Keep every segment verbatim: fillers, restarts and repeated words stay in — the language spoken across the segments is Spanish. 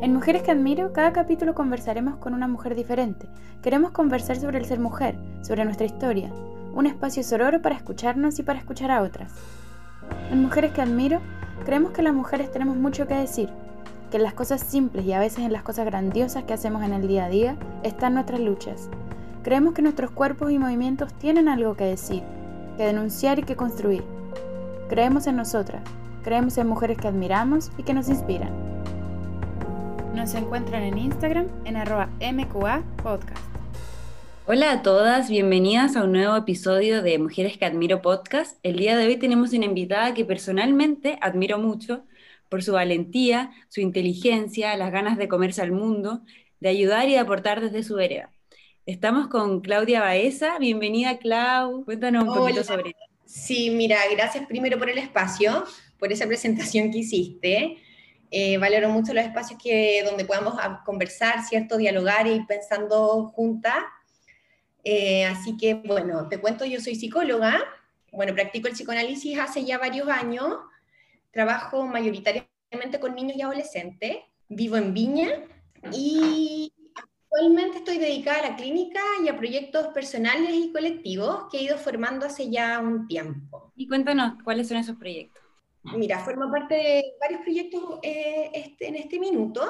En Mujeres que Admiro, cada capítulo conversaremos con una mujer diferente. Queremos conversar sobre el ser mujer, sobre nuestra historia. Un espacio sororo para escucharnos y para escuchar a otras. En Mujeres que Admiro, creemos que las mujeres tenemos mucho que decir, que en las cosas simples y a veces en las cosas grandiosas que hacemos en el día a día están nuestras luchas. Creemos que nuestros cuerpos y movimientos tienen algo que decir, que denunciar y que construir. Creemos en nosotras, creemos en mujeres que admiramos y que nos inspiran. Nos encuentran en Instagram en arroba mqapodcast. Hola a todas, bienvenidas a un nuevo episodio de Mujeres que Admiro Podcast. El día de hoy tenemos una invitada que personalmente admiro mucho por su valentía, su inteligencia, las ganas de comerse al mundo, de ayudar y de aportar desde su vereda. Estamos con Claudia Baeza. Bienvenida, Clau. Cuéntanos un Hola. poquito sobre ella. Sí, mira, gracias primero por el espacio, por esa presentación que hiciste. Eh, valoro mucho los espacios que, donde podamos conversar, ¿cierto? Dialogar y pensando juntas. Eh, así que, bueno, te cuento, yo soy psicóloga. Bueno, practico el psicoanálisis hace ya varios años. Trabajo mayoritariamente con niños y adolescentes. Vivo en Viña y actualmente estoy dedicada a la clínica y a proyectos personales y colectivos que he ido formando hace ya un tiempo. Y cuéntanos, ¿cuáles son esos proyectos? Mira, formo parte de varios proyectos eh, este, en este minuto.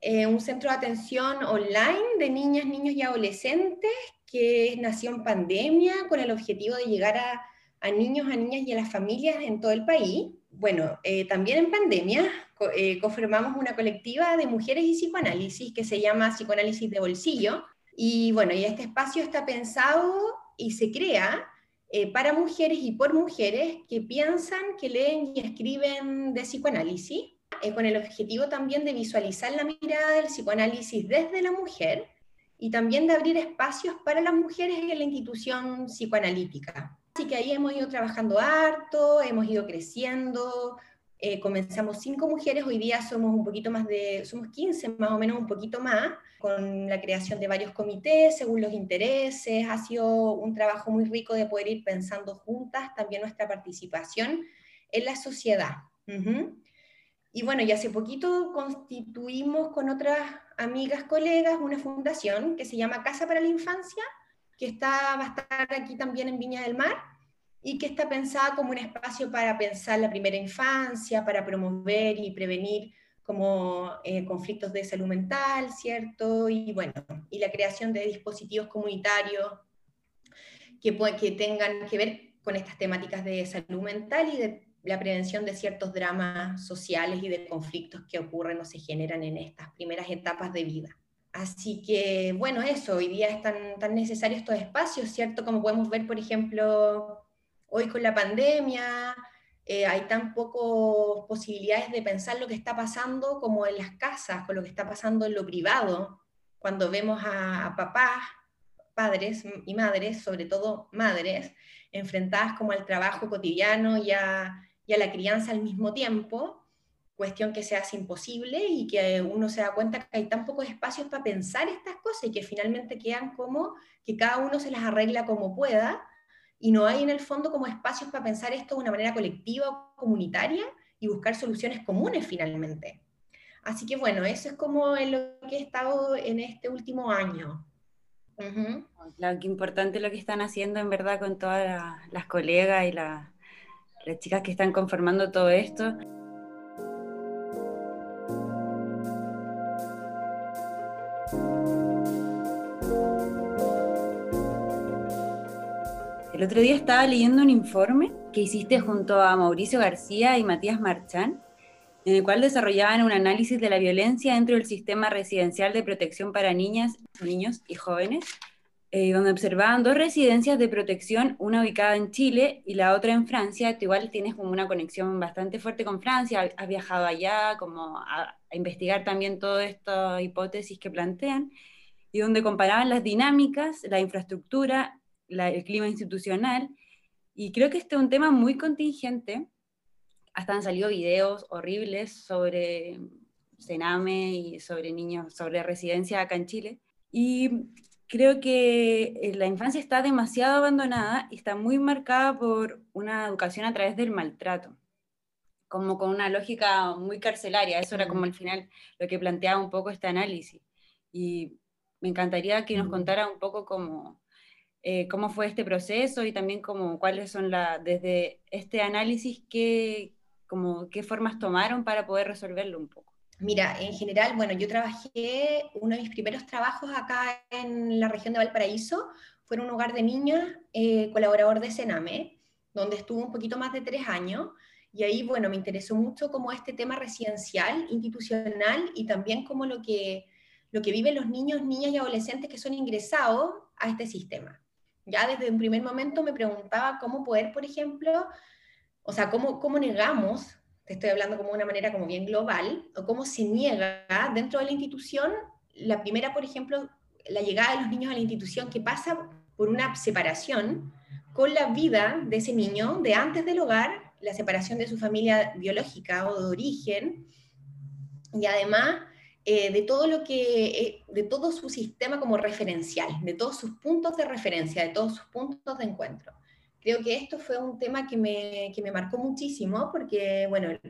Eh, un centro de atención online de niñas, niños y adolescentes que nació en pandemia con el objetivo de llegar a, a niños, a niñas y a las familias en todo el país. Bueno, eh, también en pandemia co- eh, conformamos una colectiva de mujeres y psicoanálisis que se llama Psicoanálisis de Bolsillo, y bueno, y este espacio está pensado y se crea eh, para mujeres y por mujeres que piensan, que leen y escriben de psicoanálisis, eh, con el objetivo también de visualizar la mirada del psicoanálisis desde la mujer, y también de abrir espacios para las mujeres en la institución psicoanalítica. Así que ahí hemos ido trabajando harto, hemos ido creciendo, eh, comenzamos cinco mujeres, hoy día somos un poquito más de, somos quince más o menos, un poquito más, con la creación de varios comités según los intereses. Ha sido un trabajo muy rico de poder ir pensando juntas también nuestra participación en la sociedad. Uh-huh. Y bueno, y hace poquito constituimos con otras amigas, colegas, una fundación que se llama Casa para la Infancia, que está, va a estar aquí también en Viña del Mar, y que está pensada como un espacio para pensar la primera infancia, para promover y prevenir como eh, conflictos de salud mental, ¿cierto? Y bueno, y la creación de dispositivos comunitarios que, que tengan que ver con estas temáticas de salud mental y de la prevención de ciertos dramas sociales y de conflictos que ocurren o se generan en estas primeras etapas de vida. Así que, bueno, eso, hoy día es tan, tan necesario estos espacios, ¿cierto? Como podemos ver, por ejemplo, hoy con la pandemia, eh, hay tan pocas posibilidades de pensar lo que está pasando como en las casas, con lo que está pasando en lo privado, cuando vemos a, a papás, padres y madres, sobre todo madres, enfrentadas como al trabajo cotidiano y a, y a la crianza al mismo tiempo, cuestión que se hace imposible y que uno se da cuenta que hay tan pocos espacios para pensar estas cosas y que finalmente quedan como que cada uno se las arregla como pueda, y no hay en el fondo como espacios para pensar esto de una manera colectiva o comunitaria y buscar soluciones comunes finalmente. Así que bueno, eso es como en lo que he estado en este último año. Uh-huh. Claro, qué importante lo que están haciendo en verdad con todas la, las colegas y la, las chicas que están conformando todo esto. El otro día estaba leyendo un informe que hiciste junto a Mauricio García y Matías Marchán, en el cual desarrollaban un análisis de la violencia dentro del sistema residencial de protección para niñas, niños y jóvenes, eh, donde observaban dos residencias de protección, una ubicada en Chile y la otra en Francia. Tú igual tienes como una conexión bastante fuerte con Francia, has viajado allá como a, a investigar también todas estas hipótesis que plantean, y donde comparaban las dinámicas, la infraestructura, La, el clima institucional, y creo que este es un tema muy contingente. Hasta han salido videos horribles sobre Sename y sobre niños, sobre residencia acá en Chile, y creo que la infancia está demasiado abandonada y está muy marcada por una educación a través del maltrato, como con una lógica muy carcelaria. Eso era como al final lo que planteaba un poco este análisis. Y me encantaría que nos contara un poco cómo, eh, cómo fue este proceso y también como, cuáles son la, desde este análisis qué, como, qué formas tomaron para poder resolverlo un poco. Mira, en general, bueno, yo trabajé, uno de mis primeros trabajos acá en la región de Valparaíso fue en un hogar de niños, eh, colaborador de Sename, donde estuve un poquito más de tres años, y ahí, bueno, me interesó mucho como este tema residencial, institucional, y también como lo que, lo que viven los niños, niñas y adolescentes que son ingresados a este sistema. Ya desde un primer momento me preguntaba cómo poder, por ejemplo, o sea, cómo, cómo negamos... te estoy hablando como de una manera como bien global, o cómo se niega dentro de la institución, la primera, por ejemplo, la llegada de los niños a la institución, que pasa por una separación con la vida de ese niño, de antes del hogar, la separación de su familia biológica o de origen, y además eh, de, todo lo que, eh, de todo su sistema como referencial, de todos sus puntos de referencia, de todos sus puntos de encuentro. Creo que esto fue un tema que me, que me marcó muchísimo, porque bueno, el,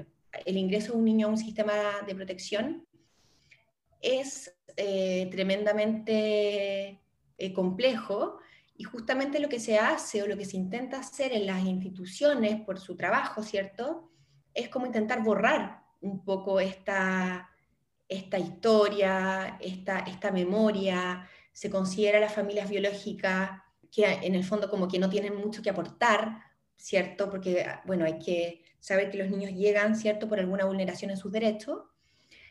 el ingreso de un niño a un sistema de protección es eh, tremendamente eh, complejo, y justamente lo que se hace o lo que se intenta hacer en las instituciones por su trabajo, ¿cierto? Es como intentar borrar un poco esta, esta historia, esta, esta memoria, se considera las familias biológicas, que en el fondo como que no tienen mucho que aportar, ¿cierto? Porque, bueno, hay que saber que los niños llegan, ¿cierto?, por alguna vulneración en sus derechos.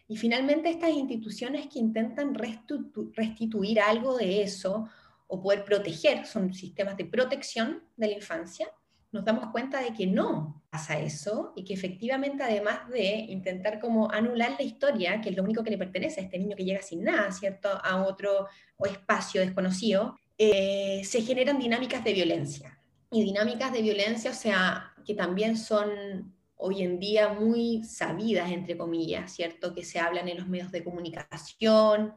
Y finalmente estas instituciones que intentan restitu- restituir algo de eso, o poder proteger, son sistemas de protección de la infancia, nos damos cuenta de que no pasa eso, y que efectivamente además de intentar como anular la historia, que es lo único que le pertenece a este niño que llega sin nada, ¿cierto?, a otro o espacio desconocido, Eh, se generan dinámicas de violencia. Y dinámicas de violencia, o sea, que también son hoy en día muy sabidas, entre comillas, ¿cierto? Que se hablan en los medios de comunicación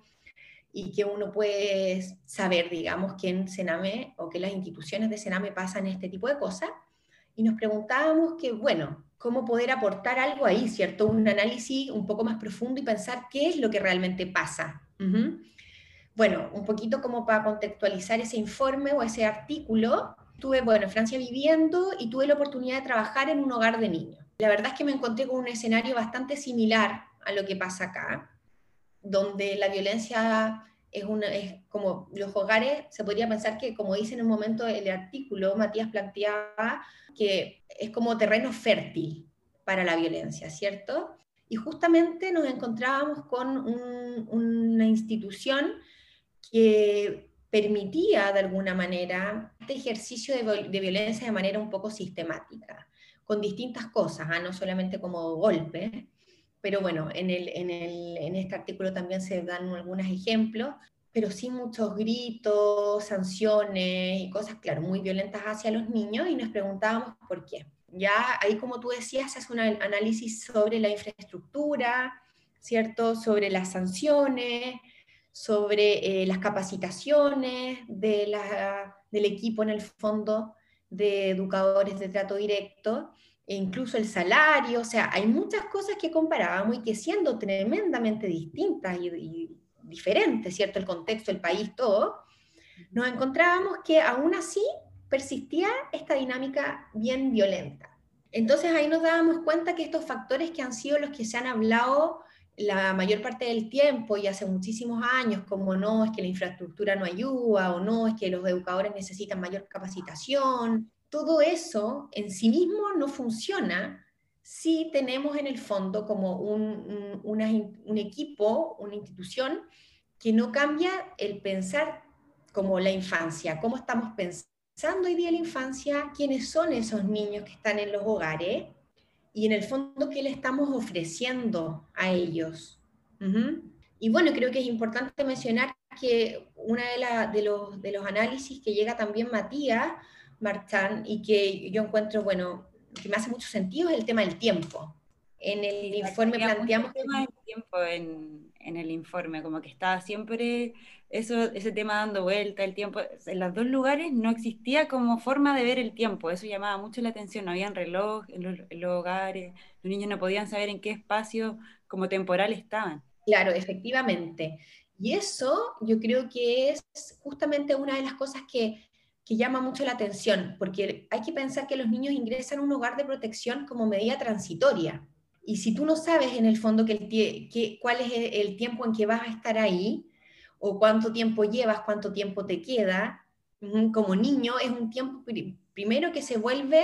y que uno puede saber, digamos, que en Sename o que las instituciones de Sename pasan este tipo de cosas. Y nos preguntábamos que, bueno, cómo poder aportar algo ahí, ¿cierto? Un análisis un poco más profundo y pensar qué es lo que realmente pasa. Uh-huh. Bueno, un poquito como para contextualizar ese informe o ese artículo, estuve, bueno, en Francia viviendo y tuve la oportunidad de trabajar en un hogar de niños. La verdad es que me encontré con un escenario bastante similar a lo que pasa acá, donde la violencia es, una, es como los hogares, se podría pensar que, como dice en un momento el artículo, Matías planteaba que es como terreno fértil para la violencia, ¿cierto? Y justamente nos encontrábamos con un, una institución que permitía de alguna manera este ejercicio de, de violencia de manera un poco sistemática, con distintas cosas, ¿ah? No solamente como golpes, pero bueno, en, el, en, el, en este artículo también se dan algunos ejemplos, pero sí muchos gritos, sanciones y cosas, claro, muy violentas hacia los niños, y nos preguntábamos por qué. Ya ahí, como tú decías, se hace un análisis sobre la infraestructura, ¿cierto?, sobre las sanciones, sobre eh, las capacitaciones de la, del equipo en el fondo de educadores de trato directo, e incluso el salario. O sea, hay muchas cosas que comparábamos y que, siendo tremendamente distintas y, y diferentes, ¿cierto?, el contexto, el país, todo, nos encontrábamos que aún así persistía esta dinámica bien violenta. Entonces ahí nos dábamos cuenta que estos factores que han sido los que se han hablado la mayor parte del tiempo y hace muchísimos años, como no, es que la infraestructura no ayuda, o no, es que los educadores necesitan mayor capacitación, todo eso en sí mismo no funciona si tenemos en el fondo como un, un, una, un equipo, una institución que no cambia el pensar como la infancia, cómo estamos pensando hoy día la infancia, quiénes son esos niños que están en los hogares, y en el fondo, ¿qué le estamos ofreciendo a ellos? Uh-huh. Y bueno, creo que es importante mencionar que uno de, de, los, de los análisis que llega también Matías Marchán, y que yo encuentro, bueno, que me hace mucho sentido, es el tema del tiempo. En el informe planteamos... tema de tiempo en, en el informe, como que estaba siempre eso, ese tema dando vuelta, el tiempo. En los dos lugares no existía como forma de ver el tiempo, eso llamaba mucho la atención, no había reloj en los, en los hogares, los niños no podían saber en qué espacio como temporal estaban. Claro, efectivamente. Y eso yo creo que es justamente una de las cosas que, que llama mucho la atención, porque hay que pensar que los niños ingresan a un hogar de protección como medida transitoria. Y si tú no sabes en el fondo que el que, cuál es el tiempo en que vas a estar ahí, o cuánto tiempo llevas, cuánto tiempo te queda, como niño es un tiempo primero que se vuelve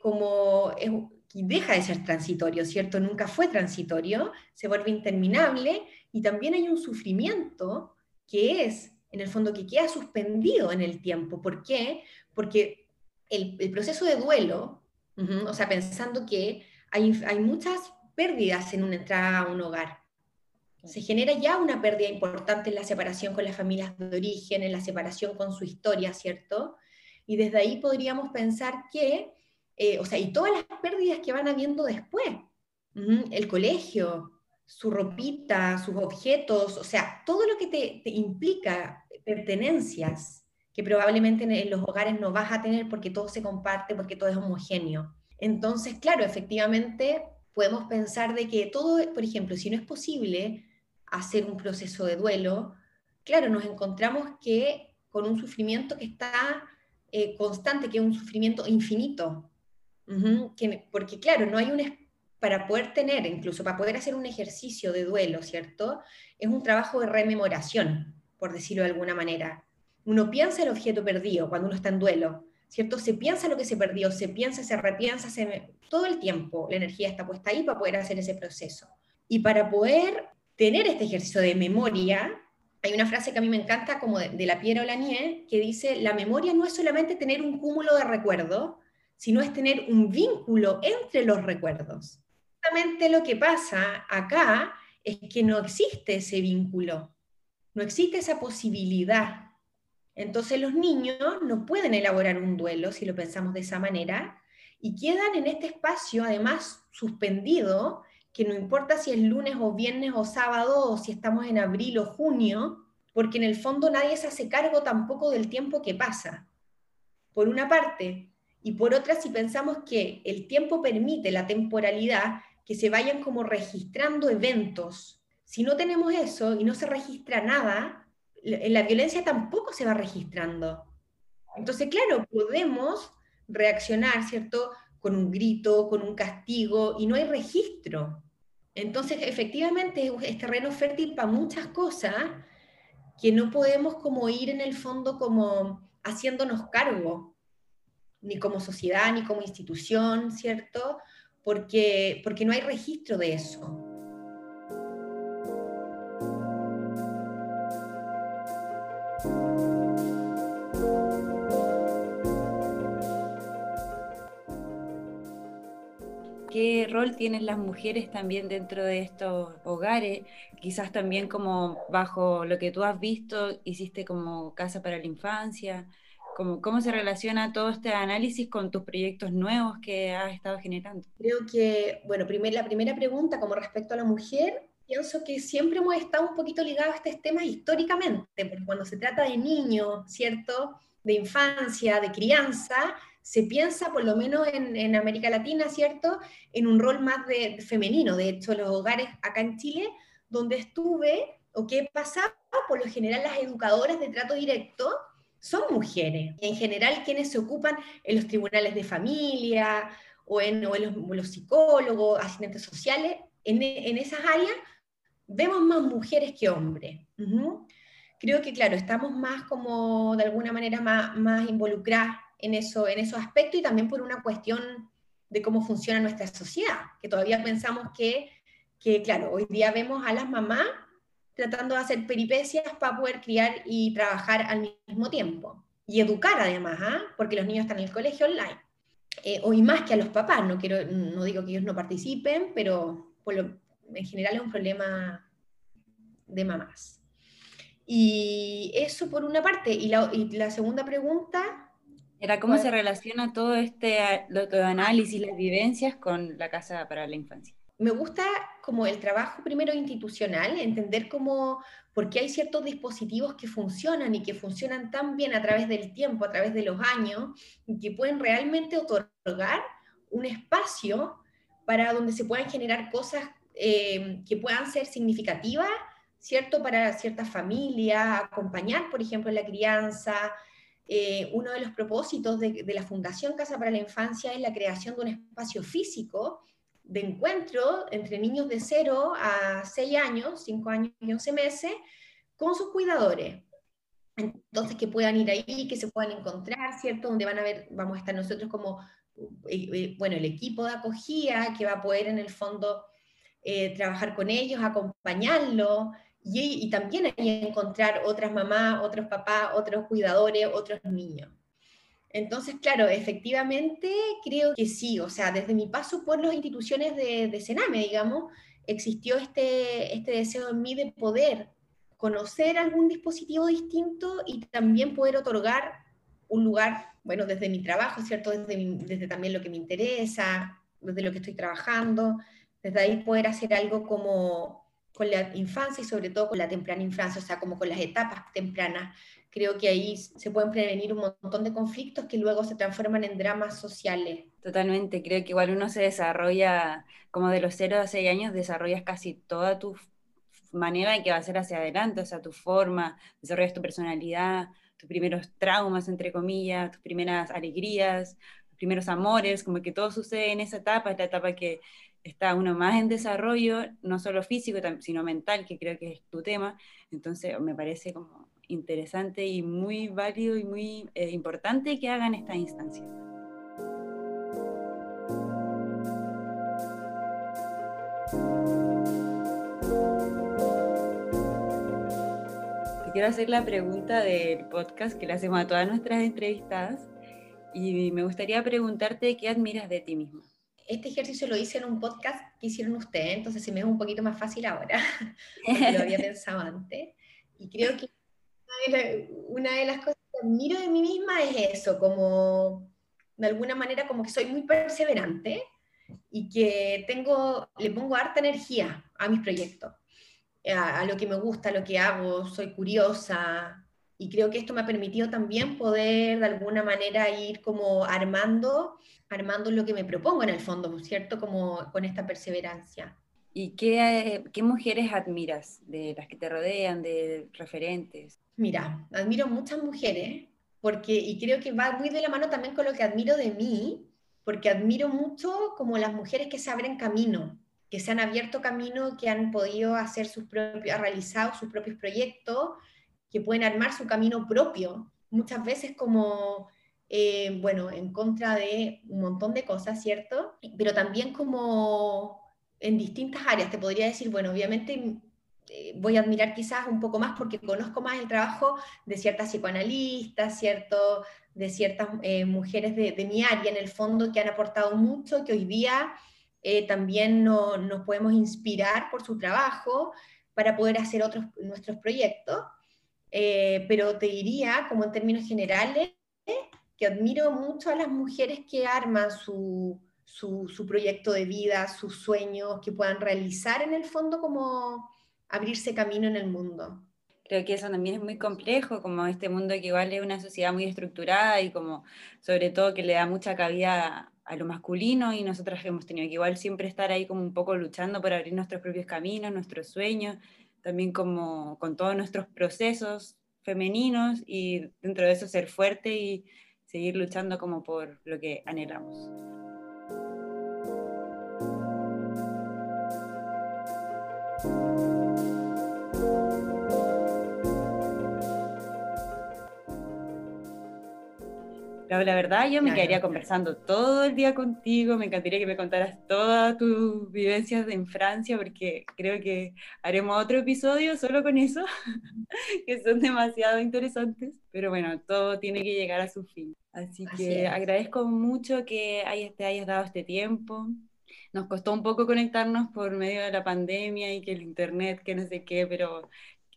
como, es, deja de ser transitorio, ¿cierto? Nunca fue transitorio, se vuelve interminable, y también hay un sufrimiento que es, en el fondo, que queda suspendido en el tiempo. ¿Por qué? Porque el, el proceso de duelo, o sea, pensando que hay, hay muchas pérdidas en una entrada a un hogar. Se genera ya una pérdida importante en la separación con las familias de origen, en la separación con su historia, ¿cierto? Y desde ahí podríamos pensar que, eh, o sea, y todas las pérdidas que van habiendo después, uh-huh, el colegio, su ropita, sus objetos, o sea, todo lo que te, te implica pertenencias, que probablemente en, en los hogares no vas a tener porque todo se comparte, porque todo es homogéneo. Entonces, claro, efectivamente... podemos pensar de que todo, por ejemplo, si no es posible hacer un proceso de duelo, claro, nos encontramos que con un sufrimiento que está eh, constante, que es un sufrimiento infinito. Uh-huh. Que, porque claro, no hay un, para poder tener, incluso para poder hacer un ejercicio de duelo, ¿cierto? Es un trabajo de rememoración, por decirlo de alguna manera. Uno piensa el objeto perdido cuando uno está en duelo, ¿cierto? Se piensa lo que se perdió, se piensa, se repiensa, se... todo el tiempo la energía está puesta ahí para poder hacer ese proceso. Y para poder tener este ejercicio de memoria, hay una frase que a mí me encanta, como de, de la Pierre Lanier, que dice, la memoria no es solamente tener un cúmulo de recuerdos, sino es tener un vínculo entre los recuerdos. Justamente lo que pasa acá es que no existe ese vínculo, no existe esa posibilidad. Entonces los niños no pueden elaborar un duelo, si lo pensamos de esa manera, y quedan en este espacio, además, suspendido, que no importa si es lunes o viernes o sábado, o si estamos en abril o junio, porque en el fondo nadie se hace cargo tampoco del tiempo que pasa, por una parte, y por otra, si pensamos que el tiempo permite la temporalidad, que se vayan como registrando eventos. Si no tenemos eso y no se registra nada, la violencia tampoco se va registrando. Entonces, claro, podemos reaccionar, ¿cierto?, con un grito, con un castigo, y no hay registro. Entonces, efectivamente, es terreno fértil para muchas cosas que no podemos como ir en el fondo como haciéndonos cargo, ni como sociedad, ni como institución, ¿cierto?, porque, porque no hay registro de eso. ¿Qué rol tienen las mujeres también dentro de estos hogares? Quizás también como bajo lo que tú has visto, hiciste como Casa para la Infancia, como, ¿cómo se relaciona todo este análisis con tus proyectos nuevos que has estado generando? Creo que, bueno, primer, la primera pregunta como respecto a la mujer, pienso que siempre hemos estado un poquito ligados a estos temas históricamente, porque cuando se trata de niños, ¿cierto?, de infancia, de crianza, se piensa, por lo menos en, en América Latina, ¿cierto?, en un rol más de, femenino. De hecho, los hogares acá en Chile, donde estuve, o que he pasado, por lo general las educadoras de trato directo son mujeres. En general, quienes se ocupan en los tribunales de familia, o en, o en los, los psicólogos, asistentes sociales, en, en esas áreas vemos más mujeres que hombres. Uh-huh. Creo que, claro, estamos más como, de alguna manera, más, más involucradas en eso, en esos aspectos, y también por una cuestión de cómo funciona nuestra sociedad, que todavía pensamos que, que claro, hoy día vemos a las mamás tratando de hacer peripecias para poder criar y trabajar al mismo tiempo, y educar además, ¿eh? Porque los niños están en el colegio online, eh, hoy más que a los papás, no, quiero, no digo que ellos no participen, pero por lo, en general es un problema de mamás. Y eso por una parte, y la, y la segunda pregunta... Era cómo se relaciona todo este todo análisis, las vivencias con la Casa para la Infancia. me gusta como el trabajo primero institucional, entender cómo, por qué hay ciertos dispositivos que funcionan y que funcionan tan bien a través del tiempo, a través de los años, y que pueden realmente otorgar un espacio para donde se puedan generar cosas eh, que puedan ser significativas, ¿cierto? Para ciertas familias, acompañar, por ejemplo, en la crianza. Eh, uno de los propósitos de, de la Fundación Casa para la Infancia es la creación de un espacio físico de encuentro entre niños de cero a seis años, cinco años y once meses, con sus cuidadores. Entonces, que puedan ir ahí, que se puedan encontrar, ¿cierto? Donde van a ver, vamos a estar nosotros como, eh, bueno, el equipo de acogida, que va a poder en el fondo eh, trabajar con ellos, acompañarlos, y, y también ahí encontrar otras mamás, otros papás, otros cuidadores, otros niños. Entonces, claro, efectivamente creo que sí, o sea, desde mi paso por las instituciones de, de Sename, digamos, existió este, este deseo en mí de poder conocer algún dispositivo distinto y también poder otorgar un lugar, bueno, desde mi trabajo, ¿cierto? Desde, mi, desde también lo que me interesa, desde lo que estoy trabajando, desde ahí poder hacer algo como con la infancia y sobre todo con la temprana infancia, o sea, como con las etapas tempranas. Creo que ahí se pueden prevenir un montón de conflictos que luego se transforman en dramas sociales. Totalmente, creo que igual uno se desarrolla, como de los cero a seis años, desarrollas casi toda tu manera de que va a ser hacia adelante, o sea, tu forma, desarrollas tu personalidad, tus primeros traumas, entre comillas, tus primeras alegrías, tus primeros amores, como que todo sucede en esa etapa, es la etapa que está uno más en desarrollo, no solo físico, sino mental, que creo que es tu tema. Entonces me parece como interesante y muy válido y muy eh, importante que hagan estas instancias. Te quiero hacer la pregunta del podcast que le hacemos a todas nuestras entrevistadas y me gustaría preguntarte qué admiras de ti misma. Este ejercicio lo hice en un podcast que hicieron ustedes, entonces se me es un poquito más fácil ahora, porque lo había pensado antes. Y creo que una de, la, una de las cosas que admiro de mí misma es eso, como de alguna manera como que soy muy perseverante y que tengo, le pongo harta energía a mis proyectos, a, a lo que me gusta, a lo que hago, soy curiosa. Y creo que esto me ha permitido también poder de alguna manera ir como armando, armando lo que me propongo en el fondo, ¿cierto? Como con esta perseverancia. ¿Y qué, qué mujeres admiras de las que te rodean, de referentes? Mira, admiro muchas mujeres, porque, y creo que va muy de la mano también con lo que admiro de mí, porque admiro mucho como las mujeres que se abren camino, que se han abierto camino, que han podido hacer sus propios, realizado sus propios proyectos, que pueden armar su camino propio, muchas veces como, eh, bueno, en contra de un montón de cosas, ¿cierto? Pero también como en distintas áreas, te podría decir, bueno, obviamente eh, voy a admirar quizás un poco más porque conozco más el trabajo de ciertas psicoanalistas, ¿cierto? De ciertas eh, mujeres de, de mi área, en el fondo, que han aportado mucho, que hoy día eh, también no, nos podemos inspirar por su trabajo para poder hacer otros, nuestros proyectos. Eh, pero te diría, como en términos generales, que admiro mucho a las mujeres que arman su, su, su proyecto de vida, sus sueños, que puedan realizar en el fondo como abrirse camino en el mundo. Creo que eso también es muy complejo, como este mundo que igual es una sociedad muy estructurada y como sobre todo que le da mucha cabida a lo masculino y nosotras hemos tenido que igual siempre estar ahí como un poco luchando por abrir nuestros propios caminos, nuestros sueños, también como con todos nuestros procesos femeninos y dentro de eso ser fuerte y seguir luchando como por lo que anhelamos. Pero la verdad yo me claro, quedaría conversando todo el día contigo, me encantaría que me contaras todas tus vivencias en Francia, porque creo que haremos otro episodio solo con eso, que son demasiado interesantes, pero bueno, todo tiene que llegar a su fin. Así, Así que es. Agradezco mucho que te hayas dado este tiempo. Nos costó un poco conectarnos por medio de la pandemia y que el internet, que no sé qué, pero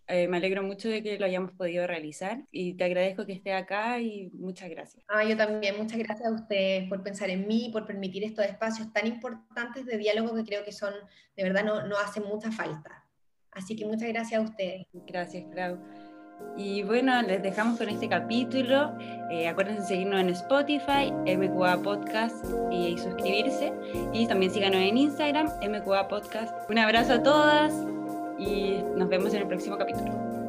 Eh, me alegro mucho de que lo hayamos podido realizar y te agradezco que esté acá y muchas gracias. Ah, yo también, muchas gracias a ustedes por pensar en mí, por permitir estos espacios tan importantes de diálogo que creo que son, de verdad, no, no hacen mucha falta. Así que muchas gracias a ustedes. Gracias, Clau. Y bueno, les dejamos con este capítulo. Eh, acuérdense de seguirnos en Spotify, M Q A Podcast y, y suscribirse. Y también síganos en Instagram, M Q A Podcast. Un abrazo a todas y nos vemos en el próximo capítulo.